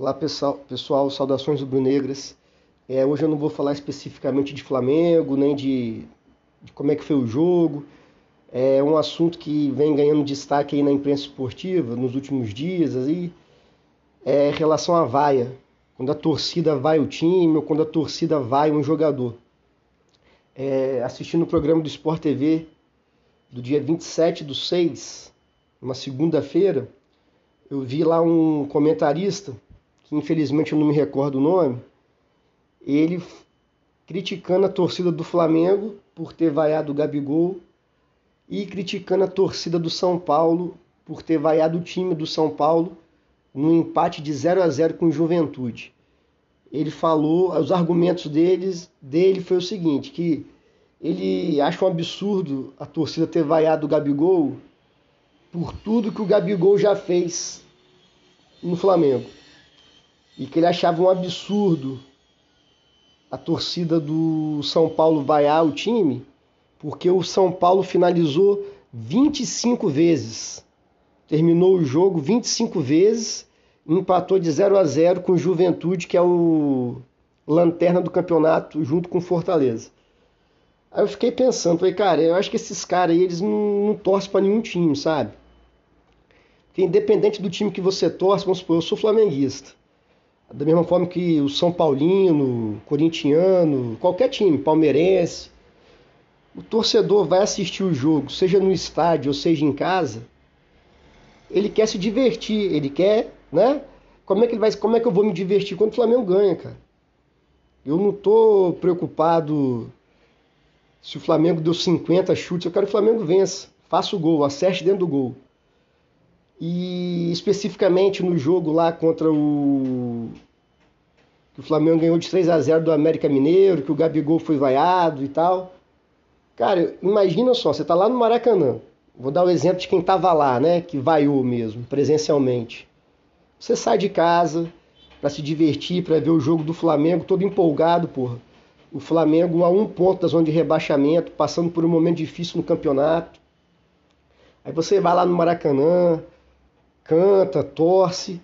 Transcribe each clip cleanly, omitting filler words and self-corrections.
Olá pessoal, saudações rubro-negras. Hoje eu não vou falar especificamente de Flamengo, nem de como é que foi o jogo. É um assunto que vem ganhando destaque aí na imprensa esportiva nos últimos dias, aí, em relação à vaia. Quando a torcida vai o time ou quando a torcida vai um jogador. Assistindo o programa do Sport TV do dia 27/6, uma segunda-feira, eu vi lá um comentarista, que infelizmente eu não me recordo o nome, ele criticando a torcida do Flamengo por ter vaiado o Gabigol e criticando a torcida do São Paulo por ter vaiado o time do São Paulo num empate de 0-0 com o Juventude. Ele falou, os argumentos dele foi o seguinte, que ele acha um absurdo a torcida ter vaiado o Gabigol por tudo que o Gabigol já fez no Flamengo. E que ele achava um absurdo a torcida do São Paulo vaiar o time, porque o São Paulo finalizou 25 vezes. Terminou o jogo 25 vezes, empatou de 0-0 com o Juventude, que é o lanterna do campeonato, junto com o Fortaleza. Aí eu fiquei pensando, falei, cara, eu acho que esses caras aí, eles não torcem pra nenhum time, sabe? Porque independente do time que você torce, vamos supor, eu sou flamenguista. Da mesma forma que o São Paulino, corintiano, qualquer time, palmeirense, o torcedor vai assistir o jogo, seja no estádio ou seja em casa, ele quer se divertir, ele quer, né? Como é que eu vou me divertir quando o Flamengo ganha, cara? Eu não tô preocupado se o Flamengo deu 50 chutes, eu quero que o Flamengo vença, faça o gol, acerte dentro do gol. E especificamente no jogo lá contra que o Flamengo ganhou de 3-0 do América Mineiro, que o Gabigol foi vaiado e tal. Cara, imagina só, você tá lá no Maracanã. Vou dar o exemplo de quem estava lá, né? Que vaiou mesmo, presencialmente. Você sai de casa para se divertir, para ver o jogo do Flamengo, todo empolgado, porra. O Flamengo a um ponto da zona de rebaixamento, passando por um momento difícil no campeonato. Aí você vai lá no Maracanã, canta, torce,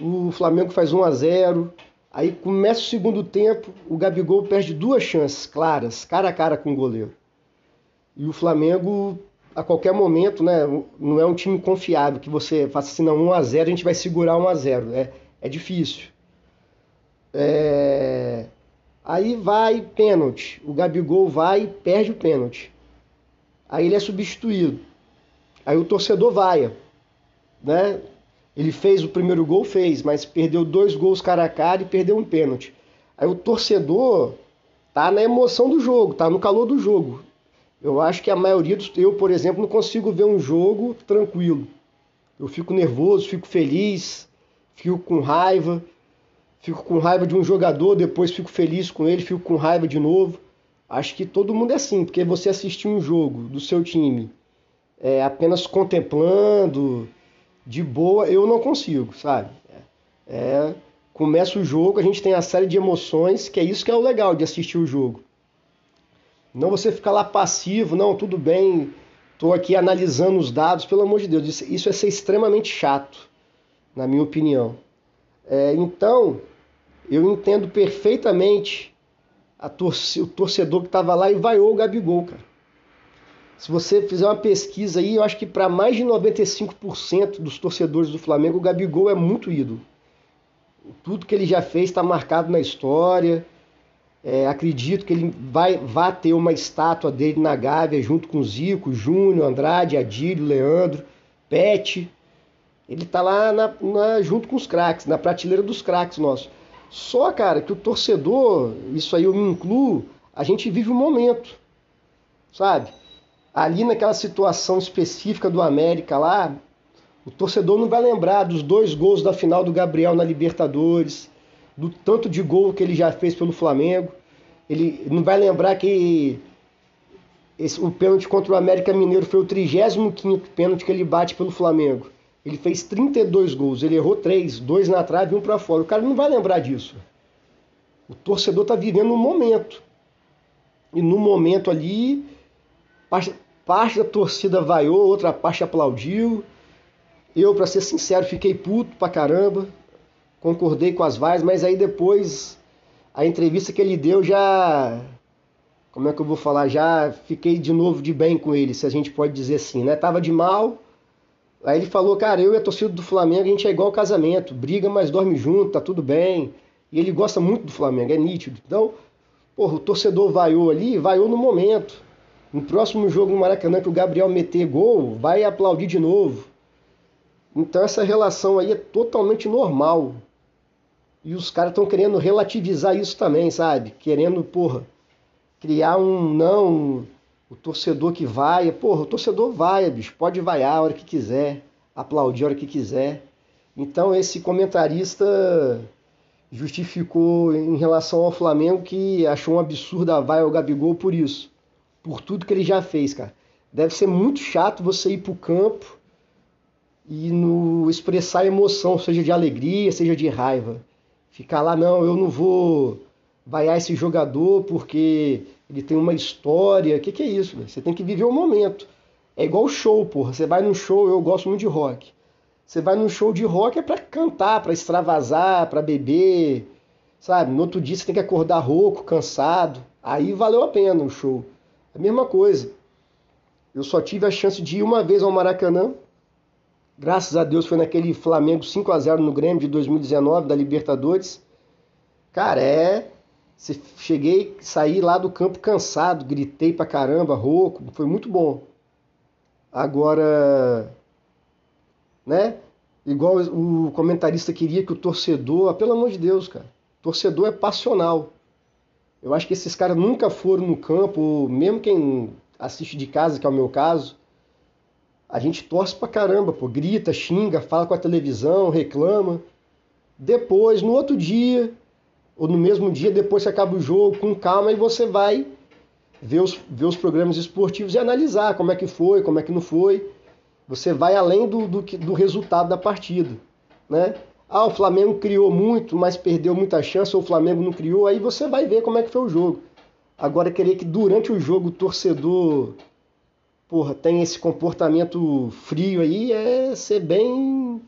o Flamengo faz 1-0. Aí começa o segundo tempo, o Gabigol perde duas chances claras, cara a cara com o goleiro. E o Flamengo, a qualquer momento, né, não é um time confiável, que você faça assim, não, 1-0, a gente vai segurar 1-0. É difícil. Aí vai pênalti. O Gabigol vai e perde o pênalti. Aí ele é substituído. Aí o torcedor vaia. Né? Ele fez o primeiro gol, mas perdeu dois gols cara a cara e perdeu um pênalti. Aí o torcedor tá na emoção do jogo, tá no calor do jogo. Eu acho que a maioria eu, por exemplo, não consigo ver um jogo tranquilo. Eu fico nervoso, fico feliz, fico com raiva de um jogador, depois fico feliz com ele, fico com raiva de novo. Acho que todo mundo é assim, porque você assistir um jogo do seu time apenas contemplando, de boa, eu não consigo, sabe? Começa o jogo, a gente tem a série de emoções, que é isso que é o legal de assistir o jogo. Não você ficar lá passivo, não, tudo bem, estou aqui analisando os dados, pelo amor de Deus, isso é ser extremamente chato, na minha opinião. Então, eu entendo perfeitamente o torcedor que estava lá e vaiou o Gabigol, cara. Se você fizer uma pesquisa aí, eu acho que para mais de 95% dos torcedores do Flamengo, o Gabigol é muito ídolo. Tudo que ele já fez está marcado na história. Acredito que ele vai ter uma estátua dele na Gávea junto com Zico, Júnior, Andrade, Adílio, Leandro, Pet. Ele tá lá junto com os craques, na prateleira dos craques nossos. Só, cara, que o torcedor, isso aí eu me incluo, a gente vive o momento, sabe? Ali naquela situação específica do América lá, o torcedor não vai lembrar dos dois gols da final do Gabriel na Libertadores, do tanto de gol que ele já fez pelo Flamengo. Ele não vai lembrar que o pênalti contra o América Mineiro foi o 35º pênalti que ele bate pelo Flamengo. Ele fez 32 gols, ele errou 3, 2 na trave e 1 para fora. O cara não vai lembrar disso. O torcedor está vivendo um momento. E no momento ali, parte da torcida vaiou, outra parte aplaudiu. Eu, para ser sincero, fiquei puto pra caramba. concordei com as vaias, mas aí depois a entrevista que ele deu já... Como é que eu vou falar? Já fiquei de novo de bem com ele, se a gente pode dizer assim, né? Tava de mal, aí ele falou, cara, eu e a torcida do Flamengo, a gente é igual ao casamento, briga, mas dorme junto, tá tudo bem. E ele gosta muito do Flamengo, é nítido. Então, porra, o torcedor vaiou ali, vaiou no momento. No próximo jogo no Maracanã, que o Gabriel meter gol, vai aplaudir de novo. Então essa relação aí é totalmente normal. E os caras estão querendo relativizar isso também, sabe? Querendo, porra, criar um não, o torcedor que vaia. Porra, o torcedor vaia, bicho, pode vaiar a hora que quiser, aplaudir a hora que quiser. Então esse comentarista justificou em relação ao Flamengo que achou um absurdo a vaia ao Gabigol por isso. Por tudo que ele já fez, cara. Deve ser muito chato você ir pro campo e no expressar emoção, seja de alegria, seja de raiva. Ficar lá, não, eu não vou vaiar esse jogador porque ele tem uma história. O que é isso, velho? Você tem que viver o momento. É igual show, porra. Você vai num show, eu gosto muito de rock. Você vai num show de rock é pra cantar, pra extravasar, pra beber, sabe? No outro dia você tem que acordar rouco, cansado. Aí valeu a pena o show. A mesma coisa. Eu só tive a chance de ir uma vez ao Maracanã. Graças a Deus foi naquele Flamengo 5-0 no Grêmio de 2019, da Libertadores. Cara, cheguei, saí lá do campo cansado, gritei pra caramba, rouco. Foi muito bom. Agora... né? Igual o comentarista queria que o torcedor... Pelo amor de Deus, cara. Torcedor é passional. Eu acho que esses caras nunca foram no campo. Mesmo quem assiste de casa, que é o meu caso. A gente torce pra caramba, pô. Grita, xinga, fala com a televisão, reclama. Depois, no outro dia... ou no mesmo dia, depois que acaba o jogo, com calma. E você vai ver os programas esportivos e analisar como é que foi, como é que não foi. Você vai além do resultado da partida, né? Ah, o Flamengo criou muito, mas perdeu muita chance, ou o Flamengo não criou, aí você vai ver como é que foi o jogo. Agora, querer que durante o jogo o torcedor, porra, tenha esse comportamento frio aí, é ser bem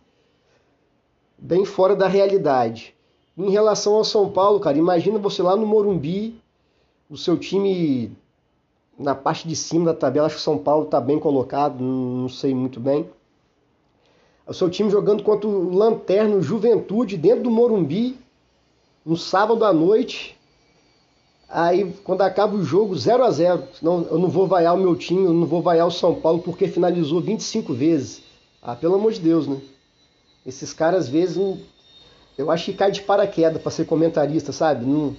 fora da realidade. Em relação ao São Paulo, cara, imagina você lá no Morumbi, o seu time... na parte de cima da tabela, acho que o São Paulo está bem colocado, não sei muito bem. O seu time jogando contra o Lanterna, o Juventude, dentro do Morumbi, no sábado à noite. Aí, quando acaba o jogo, 0-0. Senão eu não vou vaiar o meu time, eu não vou vaiar o São Paulo, porque finalizou 25 vezes. Ah, pelo amor de Deus, né? Esses caras, às vezes, eu acho que cai de paraquedas para ser comentarista, sabe? Não...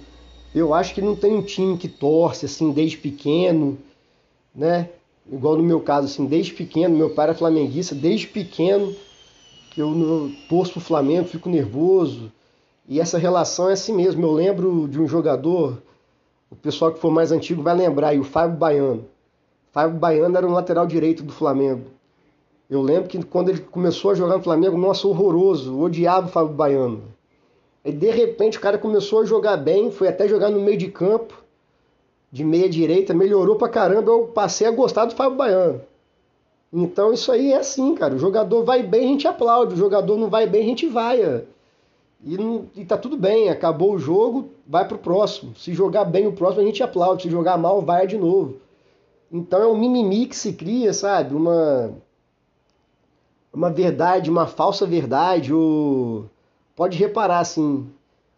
Eu acho que não tem um time que torce, assim, desde pequeno, né? Igual no meu caso, assim, desde pequeno, meu pai era flamenguista, desde pequeno que eu torço pro Flamengo, fico nervoso. E essa relação é assim mesmo. Eu lembro de um jogador, o pessoal que for mais antigo vai lembrar, e o Fábio Baiano. O Fábio Baiano era um lateral direito do Flamengo. Eu lembro que quando ele começou a jogar no Flamengo, nossa, horroroso, odiava o Fábio Baiano. E de repente o cara começou a jogar bem, foi até jogar no meio de campo, de meia direita, melhorou pra caramba, eu passei a gostar do Fábio Baiano. Então isso aí é assim, cara, o jogador vai bem, a gente aplaude, o jogador não vai bem, a gente vaia. E tá tudo bem, acabou o jogo, vai pro próximo. Se jogar bem o próximo, a gente aplaude, se jogar mal, vai de novo. Então é um mimimi que se cria, sabe, uma verdade, uma falsa verdade, ou... Pode reparar, assim,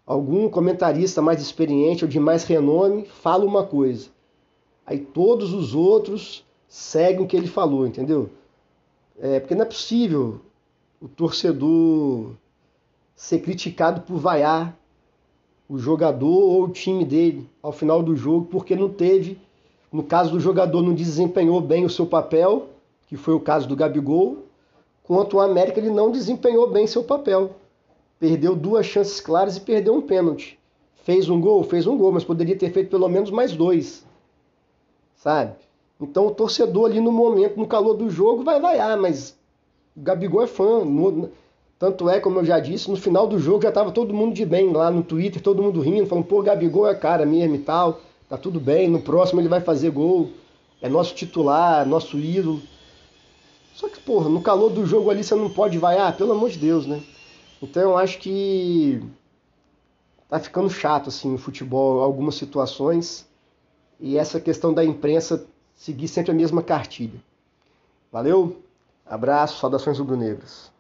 algum comentarista mais experiente ou de mais renome fala uma coisa. Aí todos os outros seguem o que ele falou, entendeu? Porque não é possível o torcedor ser criticado por vaiar o jogador ou o time dele ao final do jogo, porque não teve, no caso do jogador, não desempenhou bem o seu papel, que foi o caso do Gabigol, quanto o América ele não desempenhou bem seu papel. Perdeu duas chances claras e perdeu um pênalti. Fez um gol, mas poderia ter feito pelo menos mais dois. Sabe? Então o torcedor ali no momento, no calor do jogo, vai vaiar, mas o Gabigol é fã. Tanto é, como eu já disse, no final do jogo já estava todo mundo de bem lá no Twitter, todo mundo rindo, falando, pô, Gabigol é cara mesmo e tal, tá tudo bem, no próximo ele vai fazer gol, é nosso titular, nosso ídolo. Só que, porra, no calor do jogo ali você não pode vaiar, pelo amor de Deus, né? Então eu acho que tá ficando chato assim o futebol, algumas situações, e essa questão da imprensa seguir sempre a mesma cartilha. Valeu, abraço, saudações rubro-negras.